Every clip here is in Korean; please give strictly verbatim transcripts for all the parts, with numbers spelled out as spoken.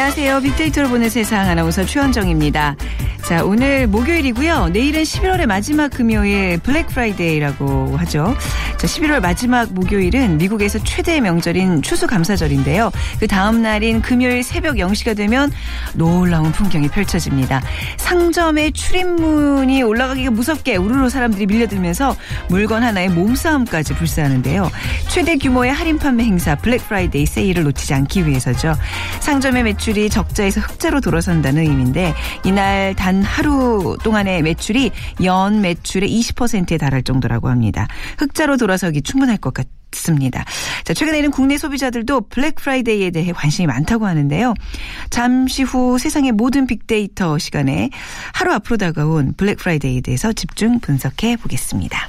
안녕하세요. 빅데이터로 보는 세상 아나운서 최원정입니다. 자, 오늘 목요일이고요. 내일은 십일월의 마지막 금요일 블랙 프라이데이라고 하죠. 자, 십일월 마지막 목요일은 미국에서 최대의 명절인 추수감사절인데요. 그 다음 날인 금요일 새벽 영 시가 되면 놀라운 풍경이 펼쳐집니다. 상점의 출입문이 올라가기가 무섭게 우르르 사람들이 밀려들면서 물건 하나에 몸싸움까지 불사하는데요. 최대 규모의 할인 판매 행사 블랙 프라이데이 세일을 놓치지 않기 위해서죠. 상점의 매출이 적자에서 흑자로 돌아선다는 의미인데 이날 단 하루 동안의 매출이 연 매출의 이십 퍼센트에 달할 정도라고 합니다. 흑자로 돌아서기 충분할 것 같습니다. 자, 최근에는 국내 소비자들도 블랙 프라이데이에 대해 관심이 많다고 하는데요. 잠시 후 세상의 모든 빅데이터 시간에 하루 앞으로 다가온 블랙 프라이데이에 대해서 집중 분석해 보겠습니다.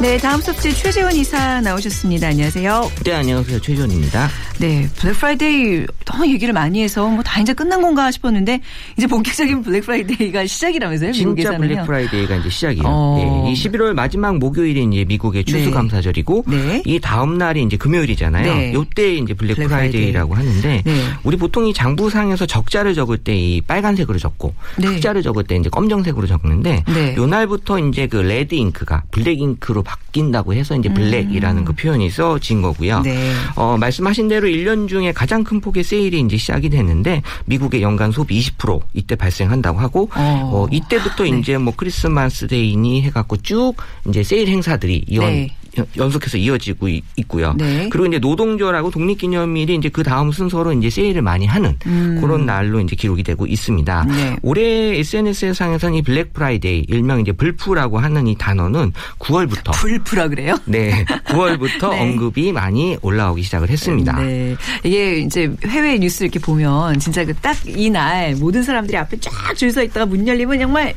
네, 다음 소프트 최재원 이사 나오셨습니다. 안녕하세요. 네, 안녕하세요. 최재원입니다. 네, 블랙프라이데이 너무 얘기를 많이 해서 뭐 다 이제 끝난 건가 싶었는데 이제 본격적인 블랙프라이데이가 시작이라면서요? 미국에서는요. 진짜 블랙프라이데이가 이제 시작이에요. 어. 네, 이 십일월 마지막 목요일이 이제 미국의 추수감사절이고 네. 네. 이 다음 날이 이제 금요일이잖아요. 요때 네. 이제 블랙프라이데이라고 블랙 하는데 네. 우리 보통 이 장부상에서 적자를 적을 때 이 빨간색으로 적고 네. 흑자를 적을 때 이제 검정색으로 적는데 네. 요 날부터 이제 그 레드 잉크가 블랙 잉크로 바뀐다고 해서 이제 블랙이라는 음. 그 표현이 써진 거고요. 네. 어, 말씀하신 대로 일 년 중에 가장 큰 폭의 세일이 이제 시작이 됐는데 미국의 연간 소비 이십 퍼센트 이때 발생한다고 하고 어, 이때부터 네. 이제 뭐 크리스마스 데이니 해갖고 쭉 이제 세일 행사들이 이런 네. 연속해서 이어지고 있고요. 네. 그리고 이제 노동절하고 독립기념일이 이제 그 다음 순서로 이제 세일을 많이 하는 음. 그런 날로 이제 기록이 되고 있습니다. 네. 올해 에스엔에스 상에서는 이 블랙 프라이데이, 일명 이제 불프라고 하는 이 단어는 구월부터 불프라 그래요? 네, 구월부터 네. 언급이 많이 올라오기 시작을 했습니다. 네. 이게 이제 해외 뉴스 이렇게 보면 진짜 그 딱 이 날 모든 사람들이 앞에 쫙 줄 서 있다가 문 열리면 정말.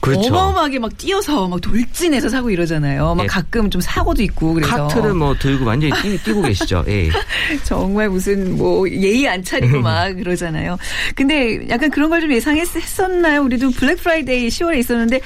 그렇죠. 어마어마하게 막 뛰어서 막 돌진해서 사고 이러잖아요. 막 네. 가끔 좀 사고도 있고 그래서. 카트를 뭐 들고 완전히 뛰, 뛰고 계시죠. 예. 정말 무슨 뭐 예의 안 차리고 막 그러잖아요. 근데 약간 그런 걸 좀 예상했었나요? 우리도 블랙 프라이데이 시월에 있었는데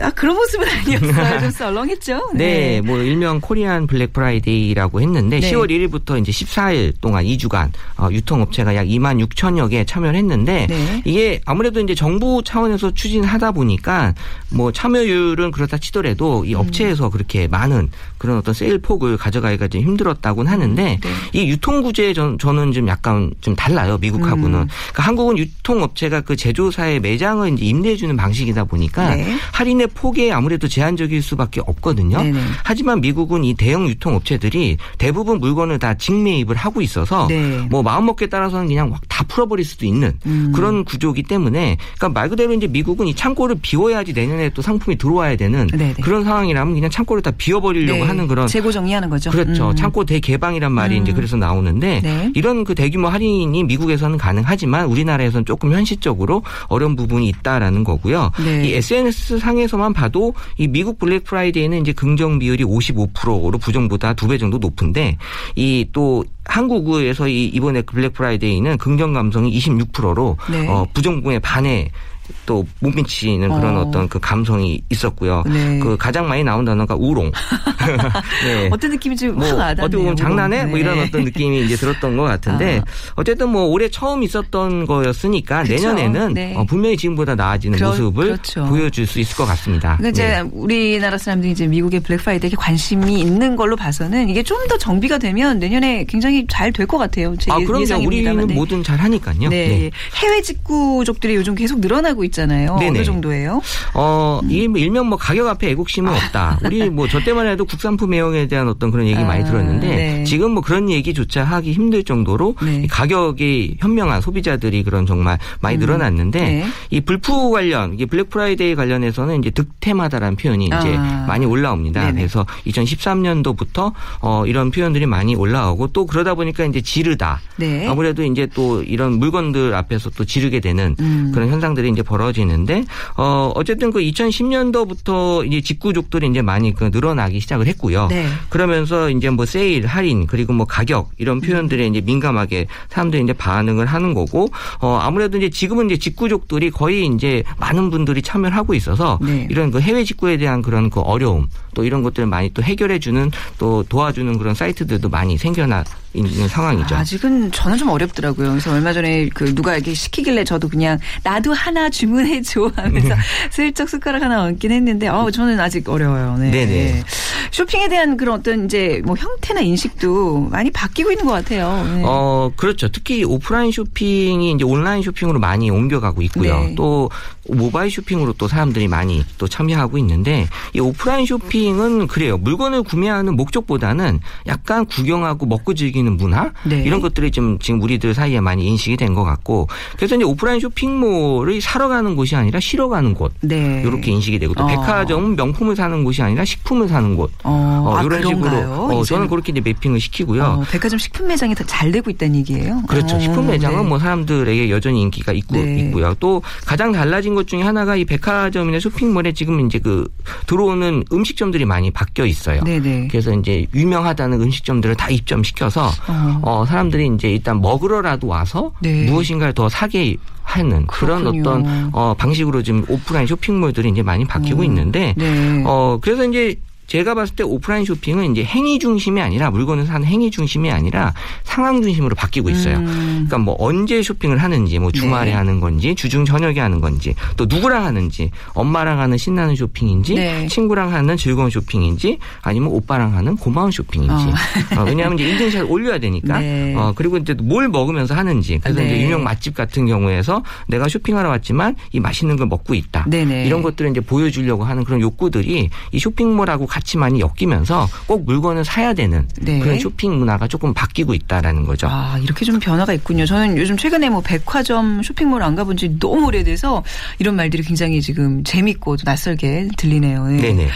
아 그런 모습은 아니었어요. 좀 썰렁했죠. 네. 네. 뭐 일명 코리안 블랙 프라이데이라고 했는데 네. 시월 일일부터 이제 십사일 동안 이 주간 어, 유통업체가 약 이만 육천여 개에 참여를 했는데 네. 이게 아무래도 이제 정부 차원에서 추진하다 보니까 뭐 참여율은 그렇다 치더라도 이 업체에서 음. 그렇게 많은 그런 어떤 세일 폭을 가져가기가 좀 힘들었다고는 하는데 네. 이 유통구제 저는 좀 약간 좀 달라요. 미국하고는. 음. 그러니까 한국은 유통업체가 그 제조사의 매장을 이제 임대해주는 방식이다 보니까 네. 할인의 폭에 아무래도 제한적일 수밖에 없거든요. 네네. 하지만 미국은 이 대형 유통업체들이 대부분 물건을 다 직매입을 하고 있어서 네. 뭐 마음먹기에 따라서는 그냥 막 다 풀어버릴 수도 있는 음. 그런 구조이기 때문에 그러니까 말 그대로 이제 미국은 이 창고를 비워야 내년에 또 상품이 들어와야 되는 네네. 그런 상황이라면 그냥 창고를 다 비워버리려고 네. 하는 그런 재고 정리하는 거죠. 그렇죠. 음. 창고 대개방이란 말이 음. 이제 그래서 나오는데 네. 이런 그 대규모 할인이 미국에서는 가능하지만 우리나라에서는 조금 현실적으로 어려운 부분이 있다라는 거고요. 네. 이 에스엔에스 상에서만 봐도 이 미국 블랙 프라이데이는 이제 긍정 비율이 오십오 퍼센트로 부정보다 두 배 정도 높은데 이 또 한국에서 이 이번에 블랙 프라이데이는 긍정 감성이 이십육 퍼센트로 네. 어, 부정분의 반에 또 못 미치는 그런 어. 어떤 그 감성이 있었고요. 네. 그 가장 많이 나온 단어가 우롱. 네. 어떤 느낌인지 뭐 와닿네요. 어떻게 보면 장난해? 네. 뭐 이런 어떤 느낌이 이제 들었던 것 같은데 아. 어쨌든 뭐 올해 처음 있었던 거였으니까 그쵸? 내년에는 네. 어, 분명히 지금보다 나아지는 그러, 모습을 그렇죠. 보여줄 수 있을 것 같습니다. 그러니까 이제 네. 우리나라 사람들이 이제 미국의 블랙프라이데이에 관심이 있는 걸로 봐서는 이게 좀 더 정비가 되면 내년에 굉장히 잘 될 것 같아요. 제 아, 그럼요. 우리는 네. 뭐든 잘 하니까요. 네. 네. 해외 직구족들이 요즘 계속 늘어나고 있잖아요. 네네. 어느 정도예요? 어, 음. 일명 뭐 가격 앞에 애국심은 없다. 우리 뭐 저 때만 해도 국산품 애용에 대한 어떤 그런 얘기 아, 많이 들었는데 네. 지금 뭐 그런 얘기조차 하기 힘들 정도로 네. 가격이 현명한 소비자들이 그런 정말 많이 음. 늘어났는데 네. 이 불프 관련, 이게 블랙 프라이데이 관련해서는 이제 득템하다라는 표현이 아. 이제 많이 올라옵니다. 네네. 그래서 이천십삼 년도부터 어, 이런 표현들이 많이 올라오고 또 그러다 보니까 이제 지르다. 네. 아무래도 이제 또 이런 물건들 앞에서 또 지르게 되는 음. 그런 현상들이 이제 이제 벌어지는데 어 어쨌든 그 이천십 년도부터 이제 직구족들이 이제 많이 그 늘어나기 시작을 했고요. 네. 그러면서 이제 뭐 세일, 할인 그리고 뭐 가격 이런 표현들에 이제 민감하게 사람들이 이제 반응을 하는 거고 어 아무래도 이제 지금은 이제 직구족들이 거의 이제 많은 분들이 참여를 하고 있어서 네. 이런 그 해외 직구에 대한 그런 그 어려움 또 이런 것들을 많이 또 해결해 주는 또 도와주는 그런 사이트들도 많이 생겨나 있는 상황이죠. 아직은 저는 좀 어렵더라고요. 그래서 얼마 전에 그 누가 이렇게 시키길래 저도 그냥 나도 하나 주문해 줘 하면서 슬쩍 숟가락 하나 얹긴 했는데 어 저는 아직 어려워요. 네. 네네. 쇼핑에 대한 그런 어떤 이제 뭐 형태나 인식도 많이 바뀌고 있는 것 같아요. 네. 어 그렇죠. 특히 오프라인 쇼핑이 이제 온라인 쇼핑으로 많이 옮겨가고 있고요. 네. 또 모바일 쇼핑으로 또 사람들이 많이 또 참여하고 있는데 이 오프라인 쇼핑은 그래요. 물건을 구매하는 목적보다는 약간 구경하고 먹고 즐기는 문화 네. 이런 것들이 좀 지금 우리들 사이에 많이 인식이 된 것 같고 그래서 이제 오프라인 쇼핑몰을 사러 가는 곳이 아니라 쉬러 가는 곳 네. 이렇게 인식이 되고 또 어. 백화점은 명품을 사는 곳이 아니라 식품을 사는 곳 어, 어, 아, 이런 그런가요? 식으로 어, 저는 그렇게 이제 매핑을 시키고요. 어, 백화점 식품 매장이 더 잘 되고 있다는 얘기예요. 그렇죠. 어, 식품 매장은 네. 뭐 사람들에게 여전히 인기가 있고 네. 있고요. 또 가장 달라진 것 중에 하나가 이 백화점이나 쇼핑몰에 지금 이제 그 들어오는 음식점들이 많이 바뀌어 있어요. 네네. 그래서 이제 유명하다는 음식점들을 다 입점시켜서 어. 어, 사람들이 이제 일단 먹으러라도 와서 네. 무엇인가를 더 사게 하는 그런 그렇군요. 어떤 어, 방식으로 지금 오프라인 쇼핑몰들이 이제 많이 바뀌고 어. 있는데 네. 어, 그래서 이제 제가 봤을 때 오프라인 쇼핑은 이제 행위 중심이 아니라 물건을 사는 행위 중심이 아니라 상황 중심으로 바뀌고 있어요. 음. 그러니까 뭐 언제 쇼핑을 하는지 뭐 주말에 네. 하는 건지 주중 저녁에 하는 건지 또 누구랑 하는지 엄마랑 하는 신나는 쇼핑인지 네. 친구랑 하는 즐거운 쇼핑인지 아니면 오빠랑 하는 고마운 쇼핑인지 어. 어, 왜냐하면 이제 인증샷 올려야 되니까 네. 어, 그리고 이제 뭘 먹으면서 하는지 그래서 네. 이제 유명 맛집 같은 경우에서 내가 쇼핑하러 왔지만 이 맛있는 걸 먹고 있다. 네네. 이런 것들을 이제 보여주려고 하는 그런 욕구들이 이 쇼핑몰하고 같이 많이 엮이면서 꼭 물건을 사야 되는 네. 그런 쇼핑 문화가 조금 바뀌고 있다라는 거죠. 아 이렇게 좀 변화가 있군요. 저는 요즘 최근에 뭐 백화점 쇼핑몰 안 가본 지 너무 오래돼서 이런 말들이 굉장히 지금 재밌고 낯설게 들리네요. 네. 네네.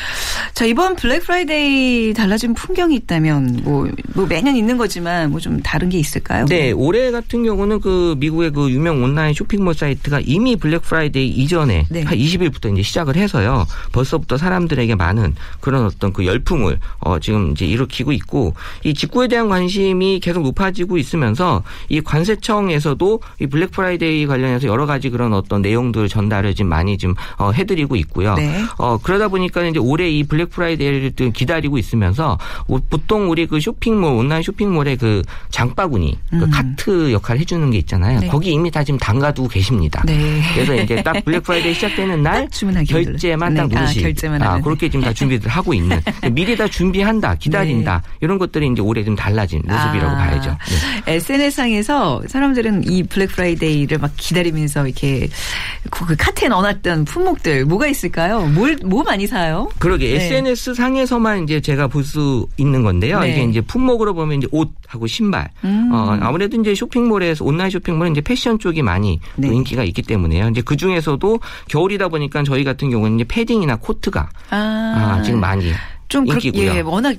자 이번 블랙 프라이데이 달라진 풍경이 있다면 뭐, 뭐 매년 있는 거지만 뭐 좀 다른 게 있을까요? 네 올해 같은 경우는 그 미국의 그 유명 온라인 쇼핑몰 사이트가 이미 블랙 프라이데이 이전에 네. 한 이십 일부터 이제 시작을 해서요. 벌써부터 사람들에게 많은 그런 어떤 그 열풍을 어 지금 이제 일으키고 있고 이 직구에 대한 관심이 계속 높아지고 있으면서 이 관세청에서도 이 블랙 프라이데이 관련해서 여러 가지 그런 어떤 내용들 전달을 지금 많이 좀 어 해드리고 있고요. 네. 어 그러다 보니까 이제 올해 이 블랙 프라이데이를 기다리고 있으면서 보통 우리 그 쇼핑몰 온라인 쇼핑몰의 그 장바구니 음. 그 카트 역할을 해주는 게 있잖아요. 네. 거기 이미 다 지금 담가두고 계십니다. 네. 그래서 이제 딱 블랙 프라이데이 시작되는 날 결제만 딱 누르시. 아, 결제만 아, 그렇게 지금 다 준비를 하고. 있는 미리 다 준비한다, 기다린다 네. 이런 것들이 이제 올해 좀 달라진 모습이라고 아, 봐야죠. 네. 에스엔에스상에서 사람들은 이 블랙 프라이데이를 막 기다리면서 이렇게 그 카트에 넣어놨던 품목들 뭐가 있을까요? 뭘 뭐 많이 사요? 그러게 네. 에스엔에스상에서만 이제 제가 볼 수 있는 건데요. 네. 이게 이제 품목으로 보면 이제 옷하고 신발. 음. 어, 아무래도 이제 쇼핑몰에서 온라인 쇼핑몰은 이제 패션 쪽이 많이 네. 인기가 있기 때문에요. 이제 그 중에서도 겨울이다 보니까 저희 같은 경우는 이제 패딩이나 코트가 아. 아, 지금 많이 좀 인기고요. 예, 워낙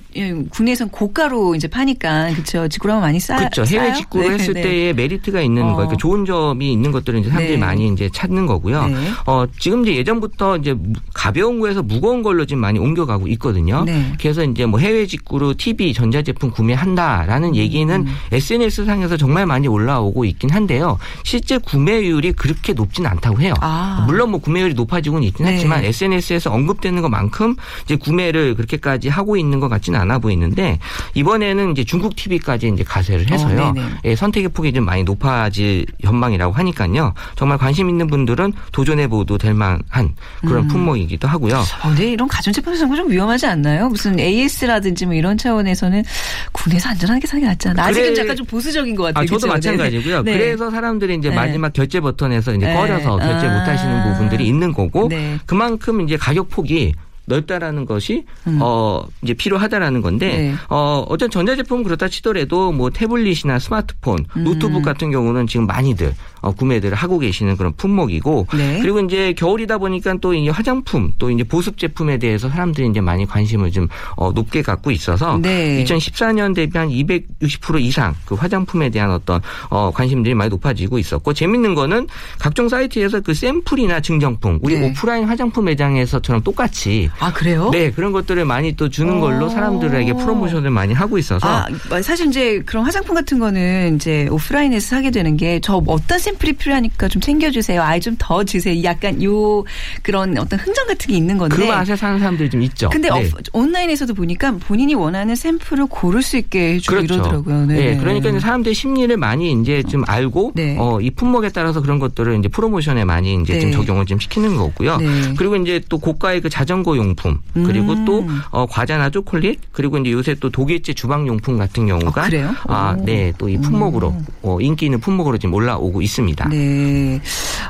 국내에선 고가로 이제 파니까 그렇죠. 직구라면 많이 싸. 그렇죠. 해외 직구를 네, 했을 네. 때의 메리트가 있는 어. 거, 그러니까 좋은 점이 있는 것들을 이제 사람들이 네. 많이 이제 찾는 거고요. 네. 어, 지금 이제 예전부터 이제 가벼운 거에서 무거운 걸로 지금 많이 옮겨가고 있거든요. 네. 그래서 이제 뭐 해외 직구로 티비 전자제품 구매한다라는 얘기는 음. 에스엔에스 상에서 정말 많이 올라오고 있긴 한데요. 실제 구매율이 그렇게 높진 않다고 해요. 아. 물론 뭐 구매율이 높아지고는 있긴 네. 했지만 에스엔에스에서 언급되는 것만큼 이제 구매를 그렇게 까지 하고 있는 것 같지는 않아 보이는데 이번에는 이제 중국 티비까지 이제 가세를 해서요. 어, 예, 선택의 폭이 좀 많이 높아질 전망이라고 하니까요. 정말 관심 있는 분들은 도전해보도 될 만한 그런 음. 품목이기도 하고요. 어, 네, 이런 가전제품 사는 거 좀 위험하지 않나요? 무슨 에이에스라든지 뭐 이런 차원에서는 국내에서 안전하게 사는 게 낫지 않나. 그래, 아직은 약간 좀 보수적인 것 같아요. 아, 저도 그렇죠? 마찬가지고요. 네. 그래서 사람들이 이제 네. 마지막 결제 버튼에서 이제 네. 꺼려서 결제 아. 못 하시는 부분들이 있는 거고 네. 그만큼 이제 가격폭이 넓다라는 것이 음. 어 이제 필요하다라는 건데 네. 어 어쨌든 전자제품은 그렇다 치더라도 뭐 태블릿이나 스마트폰, 음. 노트북 같은 경우는 지금 많이들 어, 구매들을 하고 계시는 그런 품목이고 네. 그리고 이제 겨울이다 보니까 또 이제 화장품, 또 이제 보습 제품에 대해서 사람들이 이제 많이 관심을 좀 어, 높게 갖고 있어서 네. 이천십사 년 대비 한 이백육십 퍼센트 이상 그 화장품에 대한 어떤 어, 관심들이 많이 높아지고 있었고 재밌는 거는 각종 사이트에서 그 샘플이나 증정품, 우리 네. 오프라인 화장품 매장에서처럼 똑같이 아 그래요? 네 그런 것들을 많이 또 주는 걸로 사람들에게 프로모션을 많이 하고 있어서 아 사실 이제 그런 화장품 같은 거는 이제 오프라인에서 사게 되는 게 저 어떤 샘플이 필요하니까 좀 챙겨주세요. 아이 좀 더 주세요. 약간 요 그런 어떤 흥정 같은 게 있는 건데 그 맛에 사는 사람들이 좀 있죠. 근데 네. 어, 온라인에서도 보니까 본인이 원하는 샘플을 고를 수 있게 해주고 그렇죠. 이러더라고요. 네. 네 그러니까 이제 사람들의 심리를 많이 이제 좀 알고 네. 어, 이 품목에 따라서 그런 것들을 이제 프로모션에 많이 이제 네. 좀 적용을 좀 시키는 거고요. 네. 그리고 이제 또 고가의 그 자전거 용품 그리고 음. 또 어, 과자나 초콜릿 그리고 이제 요새 또 독일제 주방 용품 같은 경우가 아, 그래요? 아, 네. 또 이 품목으로 음. 어, 인기 있는 품목으로 지금 올라오고 있습니다. 네.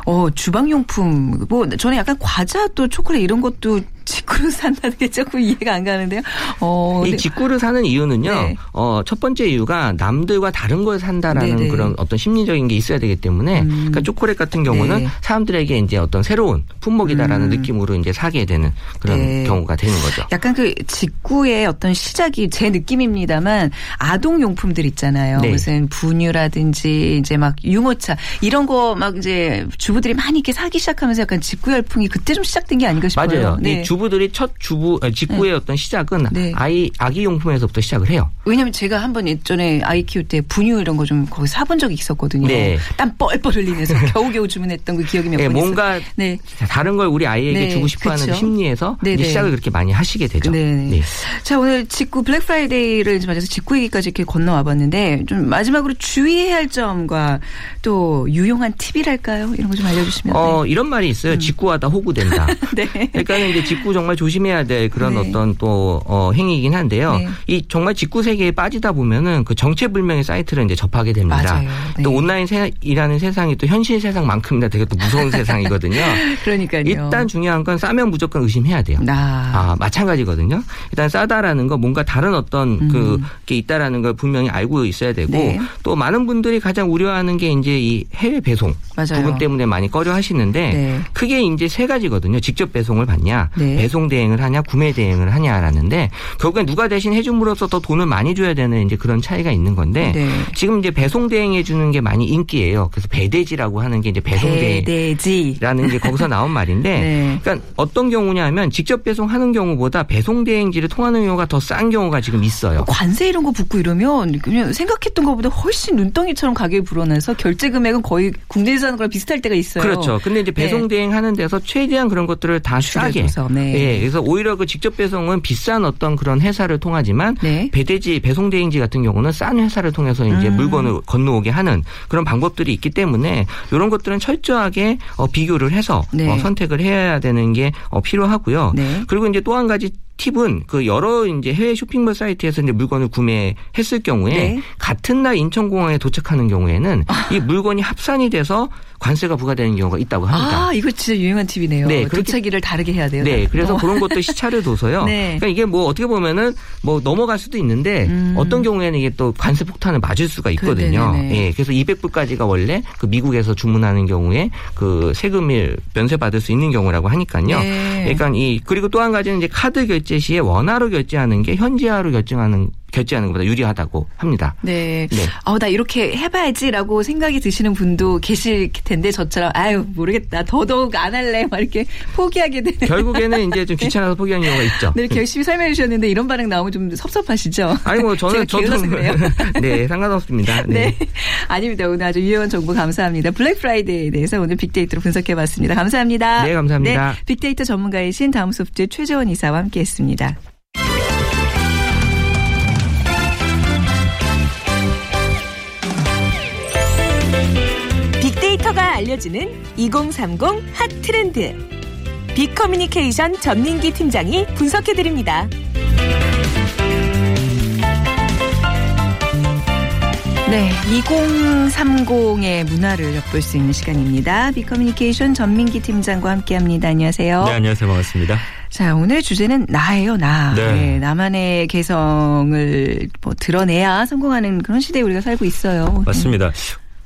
어, 주방 용품 뭐 저는 약간 과자 또 초콜릿 이런 것도 직구로 산다는 게 조금 이해가 안 가는데요. 어, 이 직구를 사는 이유는요. 네. 어, 첫 번째 이유가 남들과 다른 걸 산다라는 네네. 그런 어떤 심리적인 게 있어야 되기 때문에 음. 그러니까 초콜릿 같은 경우는 네. 사람들에게 이제 어떤 새로운 품목이다라는 음. 느낌으로 이제 사게 되는 그런 네. 경우가 되는 거죠. 약간 그 직구의 어떤 시작이 제 느낌입니다만 아동 용품들 있잖아요. 네. 무슨 분유라든지 이제 막 유모차 이런 거 막 이제 주부들이 많이 이렇게 사기 시작하면서 약간 직구 열풍이 그때 좀 시작된 게 아닌가 싶어요. 맞아요. 네. 주부들이 첫 주부 직구의 네. 어떤 시작은 네. 아이 아기 용품에서부터 시작을 해요. 왜냐하면 제가 한번 예전에 아이 키울 때 분유 이런 거 좀 거기 사본 적이 있었거든요. 네. 땀 뻘뻘 흘리면서 겨우겨우 주문했던 그 기억이 몇 번 네, 있어요. 뭔가 네. 다른 걸 우리 아이에게 네. 주고 싶어하는 그렇죠. 심리에서 이제 시작을 그렇게 많이 하시게 되죠. 네. 네. 자 오늘 직구 블랙 프라이데이를 맞아서 직구 얘기까지 이렇게 건너와봤는데 좀 마지막으로 주의해야 할 점과 또 유용한 팁이랄까요? 이런 거 좀 알려주시면. 어 네. 이런 말이 있어요. 음. 직구하다 호구된다. 네. 그러니까 이제 직구 정말 조심해야 될 그런 네. 어떤 또 어, 행위이긴 한데요. 네. 이 정말 직구 세계에 빠지다 보면은 그 정체불명의 사이트를 이제 접하게 됩니다. 네. 또 온라인이라는 세상이 또 현실 세상만큼이나 되게 또 무서운 세상이거든요. 그러니까요. 일단 중요한 건 싸면 무조건 의심해야 돼요. 아, 아 마찬가지거든요. 일단 싸다라는 거 뭔가 다른 어떤 음. 그게 있다라는 걸 분명히 알고 있어야 되고 네. 또 많은 분들이 가장 우려하는 게 이제 이 해외 배송 맞아요. 부분 때문에 많이 꺼려하시는데 네. 크게 이제 세 가지거든요. 직접 배송을 받냐. 네. 배송 대행을 하냐 구매 대행을 하냐라는데 결국엔 누가 대신 해줌으로써 더 돈을 많이 줘야 되는 이제 그런 차이가 있는 건데 네. 지금 이제 배송 대행해 주는 게 많이 인기예요. 그래서 배대지라고 하는 게 이제 배송 대행이라는 게 거기서 나온 말인데 네. 그러니까 어떤 경우냐면 직접 배송하는 경우보다 배송 대행지를 통하는 경우가 더 싼 경우가 지금 있어요. 관세 이런 거 붙고 이러면 그냥 생각했던 것보다 훨씬 눈덩이처럼 가격이 불어나서 결제 금액은 거의 국내에서 하는 거랑 비슷할 때가 있어요. 그렇죠. 근데 이제 배송 대행하는 데서 최대한 그런 것들을 다 싸게. 네. 네, 그래서 오히려 그 직접 배송은 비싼 어떤 그런 회사를 통하지만 네. 배대지, 배송 대행지 같은 경우는 싼 회사를 통해서 이제 음. 물건을 건너오게 하는 그런 방법들이 있기 때문에 이런 것들은 철저하게 어, 비교를 해서 네. 어, 선택을 해야 되는 게 어, 필요하고요. 네. 그리고 이제 또 한 가지. 팁은 그 여러 이제 해외 쇼핑몰 사이트에서 이제 물건을 구매했을 경우에 네. 같은 날 인천공항에 도착하는 경우에는 아. 이 물건이 합산이 돼서 관세가 부과되는 경우가 있다고 합니다. 아, 이거 진짜 유용한 팁이네요. 네, 도착일을 다르게 해야 돼요. 네, 그래서 어. 그런 것도 시차를 둬서요. 네. 그러니까 이게 뭐 어떻게 보면은 뭐 넘어갈 수도 있는데 음. 어떤 경우에는 이게 또 관세 폭탄을 맞을 수가 있거든요. 예, 네, 그래서 이백 불까지가 원래 그 미국에서 주문하는 경우에 그 세금을 면세받을 수 있는 경우라고 하니까요. 네. 그러니까 이 그리고 또 한 가지는 이제 카드 결제 결제 시에 원화로 결제하는 게 현지화로 결정하는 결제하는 것보다 유리하다고 합니다. 네. 네. 어, 나 이렇게 해봐야지라고 생각이 드시는 분도 계실 텐데 저처럼 아유 모르겠다 더더욱 안 할래 막 이렇게 포기하게 되는. 결국에는 이제 좀 귀찮아서 네. 포기하는 경우가 있죠. 네, 이렇게 열심히 설명해 주셨는데 이런 반응 나오면 좀 섭섭하시죠? 아니 뭐 저는 저도 그래요. 네, 상관없습니다. 네. 네, 아닙니다. 오늘 아주 유용한 정보 감사합니다. 블랙 프라이데이에 대해서 오늘 빅데이터로 분석해봤습니다. 감사합니다. 네, 감사합니다. 네, 빅데이터 전문가이신 다음 소프트 최재원 이사와 함께했습니다. 빅데이터가 알려주는 이공삼공 핫 트렌드. 비커뮤니케이션 전민기 팀장이 분석해드립니다. 네, 이공삼공의 문화를 엿볼 수 있는 시간입니다. 비커뮤니케이션 전민기 팀장과 함께합니다. 안녕하세요. 네, 안녕하세요. 반갑습니다. 자, 오늘 주제는 나예요, 나. 네. 네, 나만의 개성을 뭐 드러내야 성공하는 그런 시대에 우리가 살고 있어요. 맞습니다.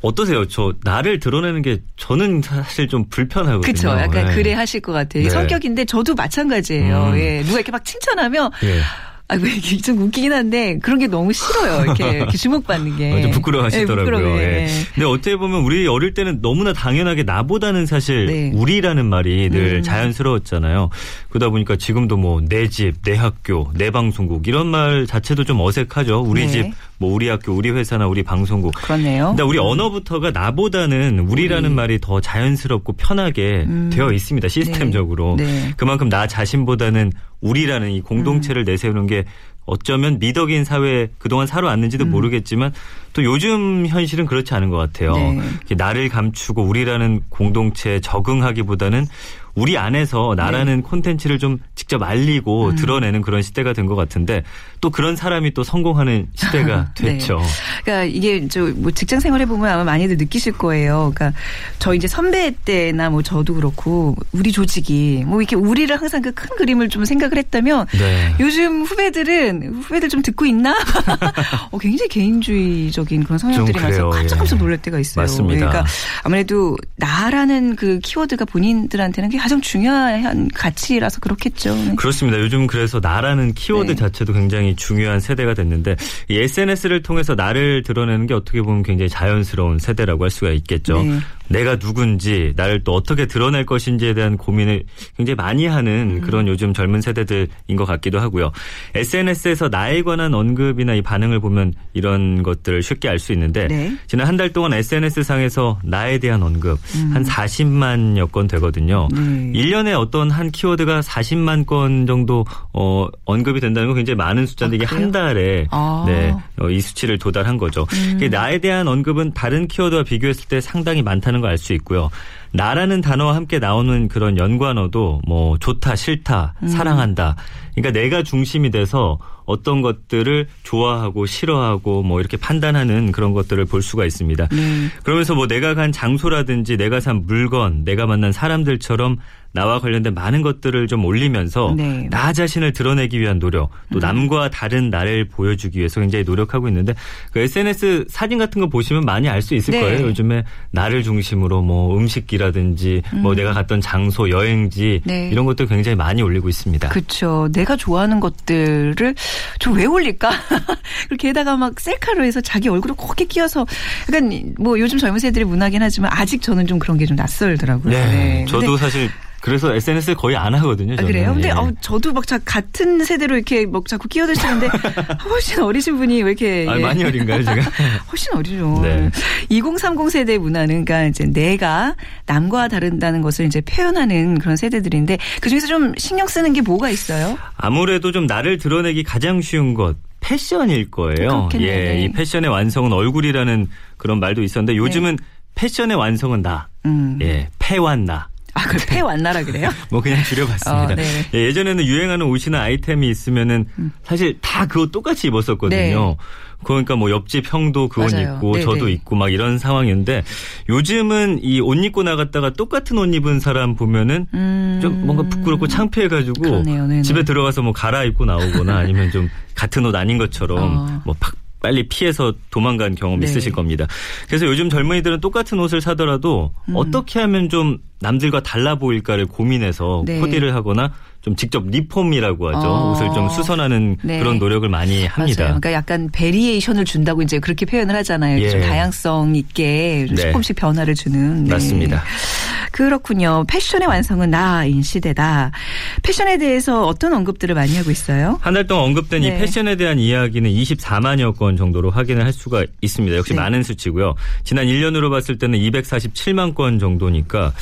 어떠세요? 저 나를 드러내는 게 저는 사실 좀 불편하거든요. 그렇죠. 약간 네. 그래 하실 것 같아요. 네. 성격인데 저도 마찬가지예요. 음. 예, 누가 이렇게 막 칭찬하면 네. 아, 왜 이게 좀 웃기긴 한데 그런 게 너무 싫어요. 이렇게, 이렇게 주목받는 게. 좀 부끄러워하시더라고요. 네, 부끄러워요. 예. 네. 근데 어떻게 보면 우리 어릴 때는 너무나 당연하게 나보다는 사실 네. 우리라는 말이 늘 음. 자연스러웠잖아요. 그러다 보니까 지금도 뭐 내 집, 내 학교, 내 방송국 이런 말 자체도 좀 어색하죠. 우리 네. 집, 뭐 우리 학교, 우리 회사나 우리 방송국. 그렇네요. 근데 우리 언어부터가 나보다는 우리라는 우리. 말이 더 자연스럽고 편하게 음. 되어 있습니다. 시스템적으로. 네. 네. 그만큼 나 자신보다는 우리라는 이 공동체를 음. 내세우는 게 어쩌면 미덕인 사회에 그동안 살아왔는지도 음. 모르겠지만 또 요즘 현실은 그렇지 않은 것 같아요. 네. 나를 감추고 우리라는 공동체에 적응하기보다는 우리 안에서 나라는 콘텐츠를 네. 좀 직접 알리고 음. 드러내는 그런 시대가 된 것 같은데 또 그런 사람이 또 성공하는 시대가 네. 됐죠. 그러니까 이게 저 뭐 직장 생활해 보면 아마 많이들 느끼실 거예요. 그러니까 저 이제 선배 때나 뭐 저도 그렇고 우리 조직이 뭐 이렇게 우리를 항상 그 큰 그림을 좀 생각을 했다면 네. 요즘 후배들은 후배들 좀 듣고 있나? 어, 굉장히 개인주의적인 그런 성향들이 많아서 깜짝깜짝 놀랄 때가 있어요. 맞습니다. 그러니까 아무래도 나라는 그 키워드가 본인들한테는 게 가장 중요한 가치라서 그렇겠죠. 그렇습니다. 요즘 그래서 나라는 키워드 네. 자체도 굉장히 중요한 세대가 됐는데 이 에스엔에스를 통해서 나를 드러내는 게 어떻게 보면 굉장히 자연스러운 세대라고 할 수가 있겠죠. 네. 내가 누군지 나를 또 어떻게 드러낼 것인지에 대한 고민을 굉장히 많이 하는 그런 요즘 젊은 세대들인 것 같기도 하고요. 에스엔에스에서 나에 관한 언급이나 이 반응을 보면 이런 것들을 쉽게 알 수 있는데 네. 지난 한 달 동안 에스엔에스상에서 나에 대한 언급 음. 한 사십만여 건 되거든요. 네. 일 년에 어떤 한 키워드가 사십만 건 정도 어, 언급이 된다는 건 굉장히 많은 숫자인데 아, 이게 한 달에 아. 네, 어, 이 수치를 도달한 거죠. 음. 나에 대한 언급은 다른 키워드와 비교했을 때 상당히 많다는 걸 알 수 있고요. 나라는 단어와 함께 나오는 그런 연관어도 뭐 좋다, 싫다, 음. 사랑한다. 그러니까 내가 중심이 돼서 어떤 것들을 좋아하고 싫어하고 뭐 이렇게 판단하는 그런 것들을 볼 수가 있습니다. 음. 그러면서 뭐 내가 간 장소라든지 내가 산 물건, 내가 만난 사람들처럼 나와 관련된 많은 것들을 좀 올리면서 네. 나 자신을 드러내기 위한 노력, 또 음. 남과 다른 나를 보여주기 위해서 굉장히 노력하고 있는데 그 에스엔에스 사진 같은 거 보시면 많이 알 수 있을 네. 거예요. 요즘에 나를 중심으로 뭐 음식기라든지 음. 뭐 내가 갔던 장소, 여행지 네. 이런 것도 굉장히 많이 올리고 있습니다. 그렇죠. 내가 좋아하는 것들을 저 왜 올릴까? 게다가 막 셀카로 해서 자기 얼굴을 곱게 끼워서 약간 뭐 요즘 젊은 세대들의 문화긴 하지만 아직 저는 좀 그런 게 좀 낯설더라고요. 네. 네. 저도 사실 그래서 에스엔에스 거의 안 하거든요. 저는. 아, 그래요? 근데 예. 어, 저도 막 자, 같은 세대로 이렇게 막 자꾸 끼어드시는데 훨씬 어리신 분이 왜 이렇게. 아, 예. 많이 어린가요, 제가? 훨씬 어리죠. 네. 이공삼공 세대 문화는 그러니까 이제 내가 남과 다른다는 것을 이제 표현하는 그런 세대들인데 그중에서 좀 신경 쓰는 게 뭐가 있어요? 아무래도 좀 나를 드러내기 가장 쉬운 것. 패션일 거예요. 그렇겠네. 예, 이 패션의 완성은 얼굴이라는 그런 말도 있었는데 요즘은 네. 패션의 완성은 나. 음. 예, 패완 나. 아, 그걸 패완나라 그래요? 뭐 그냥 줄여봤습니다. 어, 네. 예, 예전에는 유행하는 옷이나 아이템이 있으면은 음. 사실 다 그거 똑같이 입었었거든요. 네. 그러니까 뭐 옆집 형도 그 옷 입고 네네. 저도 입고 막 이런 상황인데 요즘은 이 옷 입고 나갔다가 똑같은 옷 입은 사람 보면은 음... 좀 뭔가 부끄럽고 창피해가지고 그러네요, 집에 들어가서 뭐 갈아입고 나오거나 아니면 좀 같은 옷 아닌 것처럼 어. 뭐 팍. 빨리 피해서 도망간 경험이 네. 있으실 겁니다. 그래서 요즘 젊은이들은 똑같은 옷을 사더라도 음. 어떻게 하면 좀 남들과 달라 보일까를 고민해서 네. 코디를 하거나 좀 직접 리폼이라고 하죠. 어. 옷을 좀 수선하는 네. 그런 노력을 많이 합니다. 맞아요. 그러니까 약간 베리에이션을 준다고 이제 그렇게 표현을 하잖아요. 예. 좀 다양성 있게 네. 조금씩 변화를 주는. 네. 맞습니다. 그렇군요. 패션의 완성은 나인 시대다. 패션에 대해서 어떤 언급들을 많이 하고 있어요? 한 달 동안 언급된 네. 이 패션에 대한 이야기는 이십사만여 건 정도로 확인을 할 수가 있습니다. 역시 네. 많은 수치고요. 지난 일 년으로 봤을 때는 이백사십칠만 건 정도니까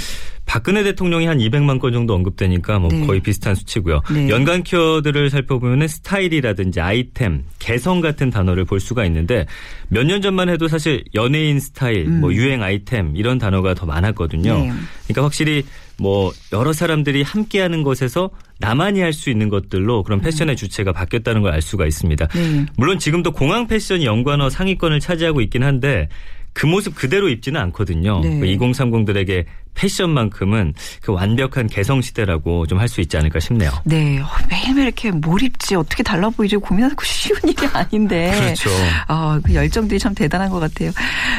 박근혜 대통령이 한 이백만 건 정도 언급되니까 뭐 네. 거의 비슷한 수치고요. 네. 연관 키워드를 살펴보면 스타일이라든지 아이템, 개성 같은 단어를 볼 수가 있는데 몇 년 전만 해도 사실 연예인 스타일, 음. 뭐 유행 아이템 이런 단어가 더 많았거든요. 네. 그러니까 확실히 뭐 여러 사람들이 함께하는 것에서 나만이 할 수 있는 것들로 그런 패션의 음. 주체가 바뀌었다는 걸 알 수가 있습니다. 네. 물론 지금도 공항 패션이 연관어 상위권을 차지하고 있긴 한데 그 모습 그대로 입지는 않거든요. 네. 그 이공삼공들에게 패션만큼은 그 완벽한 개성 시대라고 좀 할 수 있지 않을까 싶네요. 네, 매일매일 이렇게 뭘 입지 어떻게 달라 보이지 고민하는 거 쉬운 일이 아닌데. 그렇죠. 어, 그 열정들이 참 대단한 것 같아요.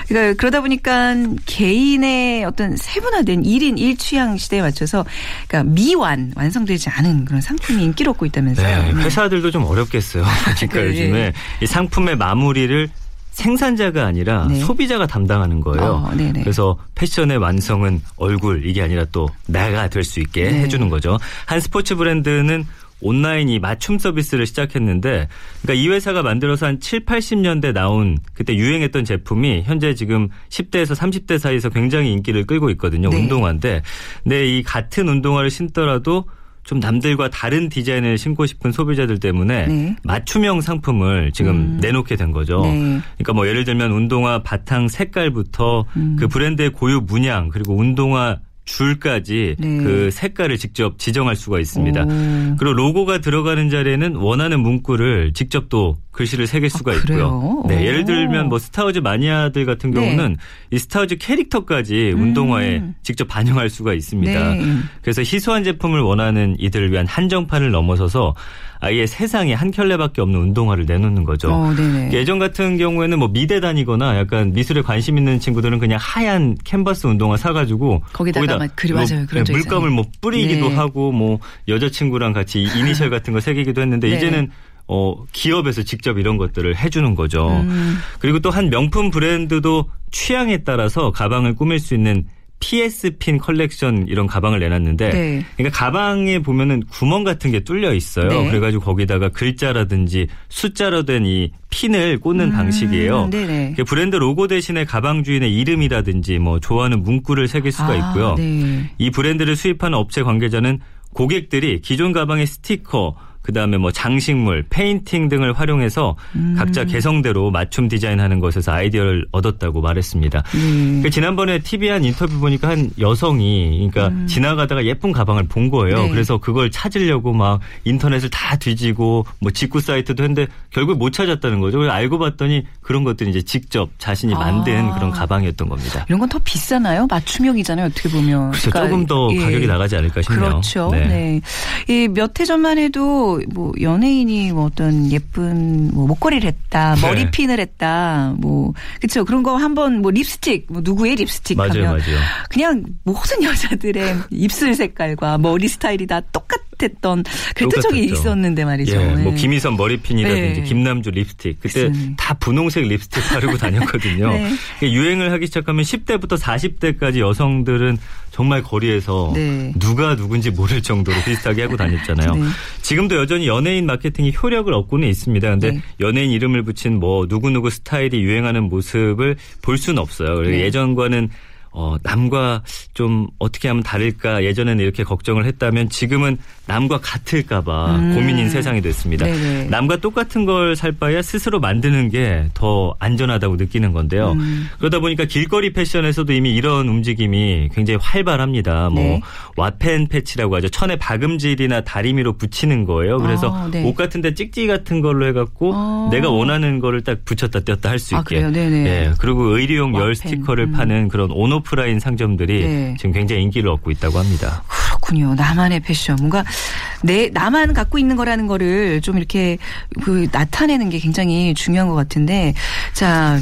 그러니까 그러다 보니까 개인의 어떤 세분화된 일 인 일 취향 시대에 맞춰서 그러니까 미완 완성되지 않은 그런 상품이 인기를 얻고 있다면서요. 네, 회사들도 좀 어렵겠어요. 그러니까 그래. 요즘에 이 상품의 마무리를 생산자가 아니라 네. 소비자가 담당하는 거예요. 어, 그래서 패션의 완성은 얼굴 이게 아니라 또 내가 될 수 있게 네. 해주는 거죠. 한 스포츠 브랜드는 온라인 이 맞춤 서비스를 시작했는데 그러니까 이 회사가 만들어서 한 칠팔십 년대 나온 그때 유행했던 제품이 현재 지금 십 대에서 삼십 대 사이에서 굉장히 인기를 끌고 있거든요. 네. 운동화인데 근데 이 같은 운동화를 신더라도 좀 남들과 다른 디자인을 신고 싶은 소비자들 때문에 네. 맞춤형 상품을 지금 음. 내놓게 된 거죠. 네. 그러니까 뭐 예를 들면 운동화 바탕 색깔부터 음. 그 브랜드의 고유 문양 그리고 운동화 줄까지 네. 그 색깔을 직접 지정할 수가 있습니다. 오. 그리고 로고가 들어가는 자리에는 원하는 문구를 직접 또 글씨를 새길 수가 아, 있고요. 네, 예를 들면 뭐 스타워즈 마니아들 같은 경우는 네. 이 스타워즈 캐릭터까지 음. 운동화에 직접 반영할 수가 있습니다. 네. 그래서 희소한 제품을 원하는 이들을 위한 한정판을 넘어서서 아예 세상에 한 켤레밖에 없는 운동화를 내놓는 거죠. 어, 예전 같은 경우에는 뭐 미대 다니거나 약간 미술에 관심 있는 친구들은 그냥 하얀 캔버스 운동화 사가지고 거기다 거기다 그리 뭐 맞아요. 그런 물감을 뭐 뿌리기도 네. 하고 뭐 여자친구랑 같이 이니셜 같은 거 새기기도 했는데 네. 이제는 어, 기업에서 직접 이런 것들을 해주는 거죠. 음. 그리고 또 한 명품 브랜드도 취향에 따라서 가방을 꾸밀 수 있는 피에스핀 컬렉션 이런 가방을 내놨는데 네. 그러니까 가방에 보면은 구멍 같은 게 뚫려 있어요. 네. 그래가지고 거기다가 글자라든지 숫자로 된 이 핀을 꽂는 음, 방식이에요. 그러니까 브랜드 로고 대신에 가방 주인의 이름이라든지 뭐 좋아하는 문구를 새길 수가 아, 있고요. 네. 이 브랜드를 수입하는 업체 관계자는 고객들이 기존 가방의 스티커 그다음에 뭐 장식물, 페인팅 등을 활용해서 음. 각자 개성대로 맞춤 디자인하는 것에서 아이디어를 얻었다고 말했습니다. 음. 그 지난번에 티비 한 인터뷰 보니까 한 여성이 그러니까 음. 지나가다가 예쁜 가방을 본 거예요. 네. 그래서 그걸 찾으려고 막 인터넷을 다 뒤지고 뭐 직구 사이트도 했는데 결국 못 찾았다는 거죠. 그래서 알고 봤더니 그런 것들이 이제 직접 자신이 만든 아. 그런 가방이었던 겁니다. 이런 건 더 비싸나요? 맞춤형이잖아요. 어떻게 보면. 그렇죠. 그러니까 조금 더 예. 가격이 나가지 않을까 싶네요. 그렇죠. 네. 네. 이 몇 해 전만 해도 뭐 연예인이 뭐 어떤 예쁜 뭐 목걸이를 했다, 네. 머리핀을 했다, 뭐 그렇죠 그런 거 한번 뭐 립스틱, 뭐 누구의 립스틱 맞아요, 하면 맞아요. 그냥 모든 여자들의 입술 색깔과 머리 스타일이 다 똑같. 했던 그랬던 적이 있었는데 말이죠. 예, 뭐 김희선 머리핀이라든지 네. 김남주 립스틱 그때 글쎄. 다 분홍색 립스틱 바르고 다녔거든요. 네. 유행을 하기 시작하면 십 대부터 사십 대까지 여성들은 정말 거리에서 네. 누가 누군지 모를 정도로 비슷하게 하고 다녔잖아요. 네. 지금도 여전히 연예인 마케팅이 효력을 얻고는 있습니다. 그런데 네. 연예인 이름을 붙인 뭐 누구누구 스타일이 유행하는 모습을 볼 수는 없어요. 네. 예전과는 어, 남과 좀 어떻게 하면 다를까 예전에는 이렇게 걱정을 했다면 지금은 남과 같을까 봐 음. 고민인 세상이 됐습니다. 네네. 남과 똑같은 걸 살 바에 스스로 만드는 게 더 안전하다고 느끼는 건데요. 음. 그러다 보니까 길거리 패션에서도 이미 이런 움직임이 굉장히 활발합니다. 뭐 네. 와펜 패치라고 하죠. 천에 박음질이나 다리미로 붙이는 거예요. 그래서 아, 네. 옷 같은 데 찍지 같은 걸로 해갖고 아. 내가 원하는 거를 딱 붙였다 뗐다 할 수 있게. 아, 그래요? 네네. 예, 그리고 의류용 와펜. 열 스티커를 음. 파는 그런 온오프 오프라인 상점들이 네. 지금 굉장히 인기를 얻고 있다고 합니다. 그렇군요. 나만의 패션. 뭔가 내 나만 갖고 있는 거라는 거를 좀 이렇게 그 나타내는 게 굉장히 중요한 것 같은데 자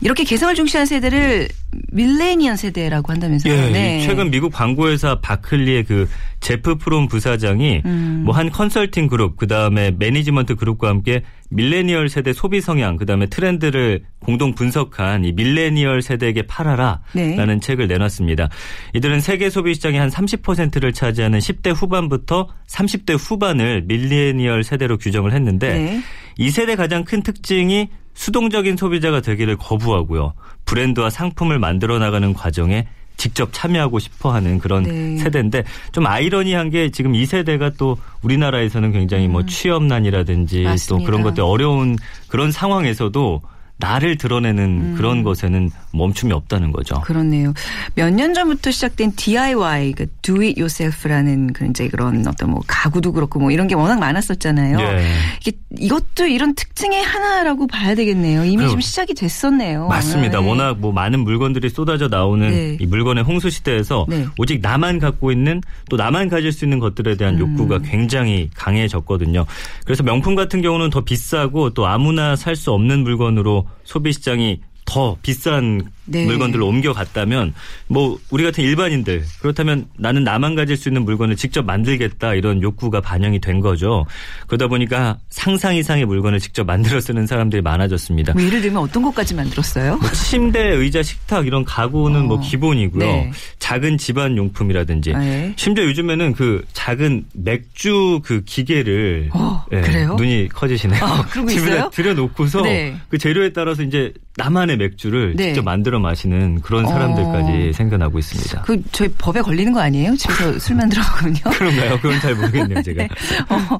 이렇게 개성을 중시한 세대를 밀레니언 세대라고 한다면서요. 예, 네. 최근 미국 광고회사 바클리의 그 제프 프롬 부사장이 음. 뭐 한 컨설팅 그룹 그다음에 매니지먼트 그룹과 함께 밀레니얼 세대 소비 성향 그다음에 트렌드를 공동 분석한 이 밀레니얼 세대에게 팔아라 네. 라는 책을 내놨습니다. 이들은 세계 소비 시장의 한 삼십 퍼센트를 차지하는 십 대 후반부터 삼십 대 후반을 밀레니얼 세대로 규정을 했는데 네. 이 세대 가장 큰 특징이 수동적인 소비자가 되기를 거부하고요. 브랜드와 상품을 만들어 나가는 과정에 직접 참여하고 싶어하는 그런 네. 세대인데 좀 아이러니한 게 지금 이 세대가 또 우리나라에서는 굉장히 음. 뭐 취업난이라든지 맞습니다. 또 그런 것들 어려운 그런 상황에서도 나를 드러내는 음. 그런 것에는 멈춤이 없다는 거죠. 그렇네요. 몇 년 전부터 시작된 디아이와이, 그러니까 do it yourself라는 그런 이제 그런 어떤 뭐 가구도 그렇고 뭐 이런 게 워낙 많았었잖아요. 예. 이게 이것도 이런 특징의 하나라고 봐야 되겠네요. 이미 좀 시작이 됐었네요. 맞습니다. 네. 워낙 뭐 많은 물건들이 쏟아져 나오는 네. 이 물건의 홍수 시대에서 네. 오직 나만 갖고 있는 또 나만 가질 수 있는 것들에 대한 음. 욕구가 굉장히 강해졌거든요. 그래서 명품 같은 경우는 더 비싸고 또 아무나 살 수 없는 물건으로 소비시장이 더 비싼 네. 물건들로 옮겨갔다면 뭐 우리 같은 일반인들 그렇다면 나는 나만 가질 수 있는 물건을 직접 만들겠다 이런 욕구가 반영이 된 거죠. 그러다 보니까 상상 이상의 물건을 직접 만들어 쓰는 사람들이 많아졌습니다. 뭐 예를 들면 어떤 것까지 만들었어요? 뭐 침대, 의자, 식탁 이런 가구는 어. 뭐 기본이고요. 네. 작은 집안 용품이라든지 네. 심지어 요즘에는 그 작은 맥주 그 기계를 어, 네, 그래요? 눈이 커지시네요. 아, 그러고 집에 들여놓고서 네. 그 재료에 따라서 이제 나만의 맥주를 네. 직접 만들어 마시는 그런 사람들까지 어... 생겨나고 있습니다. 그 저희 법에 걸리는 거 아니에요? 집에서 술 만들어 먹거든요. 그런가요? 그건 잘 모르겠네요, 제가. 네. 어,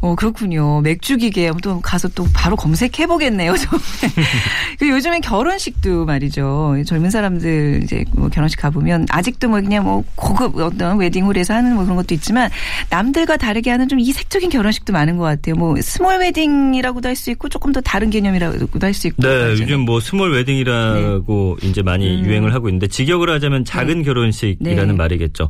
어, 그렇군요. 맥주 기계 또 가서 또 바로 검색해 보겠네요. 그 요즘에 결혼식도 말이죠. 젊은 사람들 이제 뭐 결혼식 가 보면 아직도 뭐 그냥 뭐 고급 어떤 웨딩홀에서 하는 뭐 그런 것도 있지만 남들과 다르게 하는 좀 이색적인 결혼식도 많은 것 같아요. 뭐 스몰 웨딩이라고도 할 수 있고 조금 더 다른 개념이라고도 할 수 있고. 네, 요즘 뭐 스몰 웨딩이라고 네. 이제 많이 음. 유행을 하고 있는데 직역을 하자면 작은 네. 결혼식이라는 네. 말이겠죠.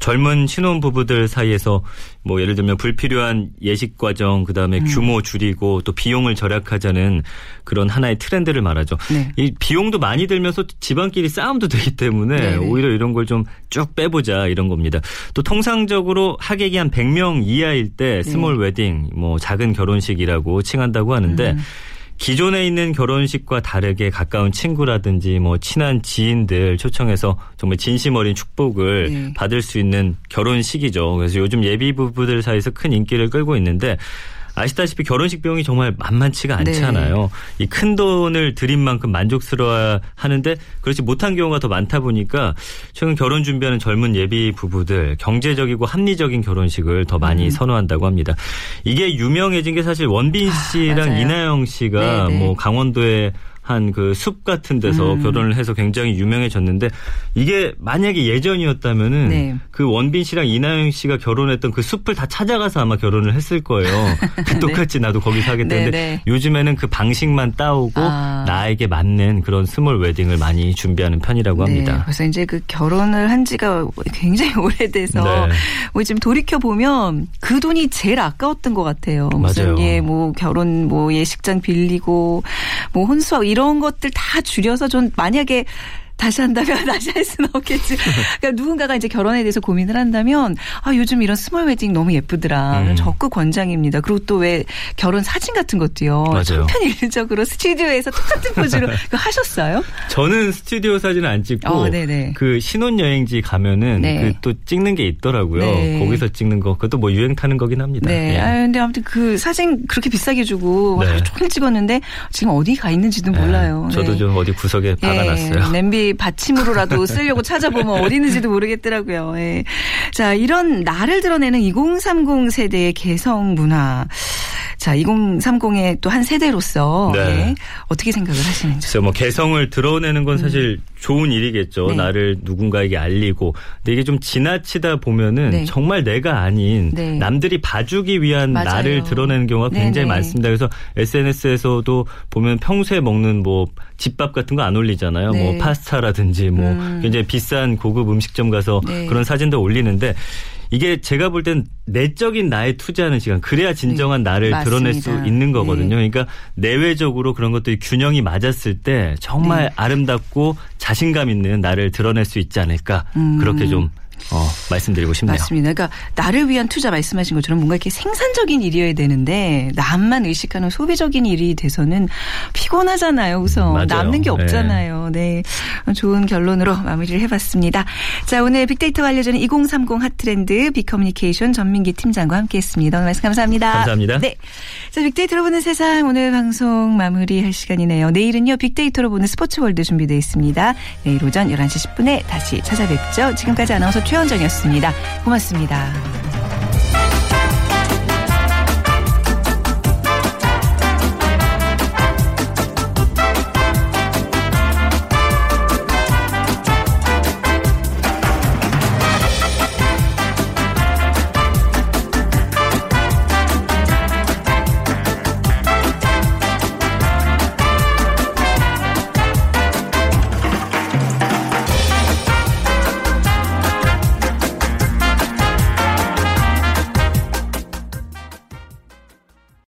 젊은 신혼 부부들 사이에서 뭐 예를 들면 불필요한 예식 과정 그다음에 음. 규모 줄이고 또 비용을 절약하자는 그런 하나의 트렌드를 말하죠. 네. 이 비용도 많이 들면서 집안끼리 싸움도 되기 때문에 네네. 오히려 이런 걸 좀 쭉 빼보자 이런 겁니다. 또 통상적으로 하객이 한 백 명 이하일 때 스몰 네. 웨딩 뭐 작은 결혼식이라고 칭한다고 하는데 음. 기존에 있는 결혼식과 다르게 가까운 친구라든지 뭐 친한 지인들 초청해서 정말 진심 어린 축복을 네. 받을 수 있는 결혼식이죠. 그래서 요즘 예비 부부들 사이에서 큰 인기를 끌고 있는데 아시다시피 결혼식 비용이 정말 만만치가 않잖아요. 네. 이 큰 돈을 들인 만큼 만족스러워 하는데 그렇지 못한 경우가 더 많다 보니까 최근 결혼 준비하는 젊은 예비 부부들 경제적이고 합리적인 결혼식을 더 많이 음. 선호한다고 합니다. 이게 유명해진 게 사실 원빈 씨랑 아, 이나영 씨가 네네. 뭐 강원도에 한 그 숲 같은 데서 음. 결혼을 해서 굉장히 유명해졌는데 이게 만약에 예전이었다면은 네. 그 원빈 씨랑 이나영 씨가 결혼했던 그 숲을 다 찾아가서 아마 결혼을 했을 거예요. 그 똑같이 네. 나도 거기서 하겠다는데 네, 네. 요즘에는 그 방식만 따오고 아. 나에게 맞는 그런 스몰 웨딩을 많이 준비하는 편이라고 합니다. 네. 그래서 이제 그 결혼을 한 지가 굉장히 오래돼서 네. 뭐 지금 돌이켜 보면 그 돈이 제일 아까웠던 것 같아요. 무슨 예, 뭐 결혼 뭐 예식장 빌리고 뭐 혼수하고 이런 것들 다 줄여서 좀 만약에 다시 한다면 다시 할 수는 없겠지. 그러니까 누군가가 이제 결혼에 대해서 고민을 한다면 아 요즘 이런 스몰 웨딩 너무 예쁘더라. 음. 적극 권장입니다. 그리고 또 왜 결혼 사진 같은 것도요. 맞아요. 편일적으로 스튜디오에서 똑같은 포즈로 하셨어요? 저는 스튜디오 사진을 안 찍고 어, 그 신혼여행지 가면은 네. 그 또 찍는 게 있더라고요. 네. 거기서 찍는 거 그것도 뭐 유행 타는 거긴 합니다. 네. 네. 아 근데 아무튼 그 사진 그렇게 비싸게 주고 네. 조금 찍었는데 지금 어디 가 있는지도 네. 몰라요. 저도 네. 좀 어디 구석에 박아놨어요. 네. 냄비 받침으로라도 쓰려고 찾아보면 어디 있는지도 모르겠더라고요. 예. 자, 이런 나를 드러내는 이공삼공 세대의 개성 문화. 자, 이공삼공의 또 한 세대로서 네. 예. 어떻게 생각을 하시는지. 그래서 뭐 개성을 드러내는 건 사실 음. 좋은 일이겠죠. 네. 나를 누군가에게 알리고. 근데 이게 좀 지나치다 보면은 네. 정말 내가 아닌 네. 남들이 봐주기 위한 맞아요. 나를 드러내는 경우가 네. 굉장히 네. 많습니다. 그래서 에스엔에스에서도 보면 평소에 먹는 뭐 집밥 같은 거 안 올리잖아요. 네. 뭐 파스타라든지 뭐 음. 굉장히 비싼 고급 음식점 가서 네. 그런 사진도 올리는데 이게 제가 볼 땐 내적인 나에 투자하는 시간. 그래야 진정한 네. 나를 맞습니다. 드러낼 수 있는 거거든요. 네. 그러니까 내외적으로 그런 것들이 균형이 맞았을 때 정말 네. 아름답고 자신감 있는 나를 드러낼 수 있지 않을까. 음. 그렇게 좀. 어, 말씀드리고 싶네요. 맞습니다. 그러니까 나를 위한 투자 말씀하신 것처럼 뭔가 이렇게 생산적인 일이어야 되는데 남만 의식하는 소비적인 일이 돼서는 피곤하잖아요. 우선 맞아요. 남는 게 없잖아요. 네. 네, 좋은 결론으로 마무리를 해봤습니다. 자, 오늘 빅데이터가 알려주는 이공삼공 핫트렌드 비커뮤니케이션 전민기 팀장과 함께했습니다. 오늘 말씀 감사합니다. 감사합니다. 네, 자, 빅데이터로 보는 세상 오늘 방송 마무리할 시간이네요. 내일은요 빅데이터로 보는 스포츠월드 준비되어 있습니다. 내일 오전 열한 시 십 분에 다시 찾아뵙죠. 지금까지 아나운서 최원정이었습니다. 고맙습니다.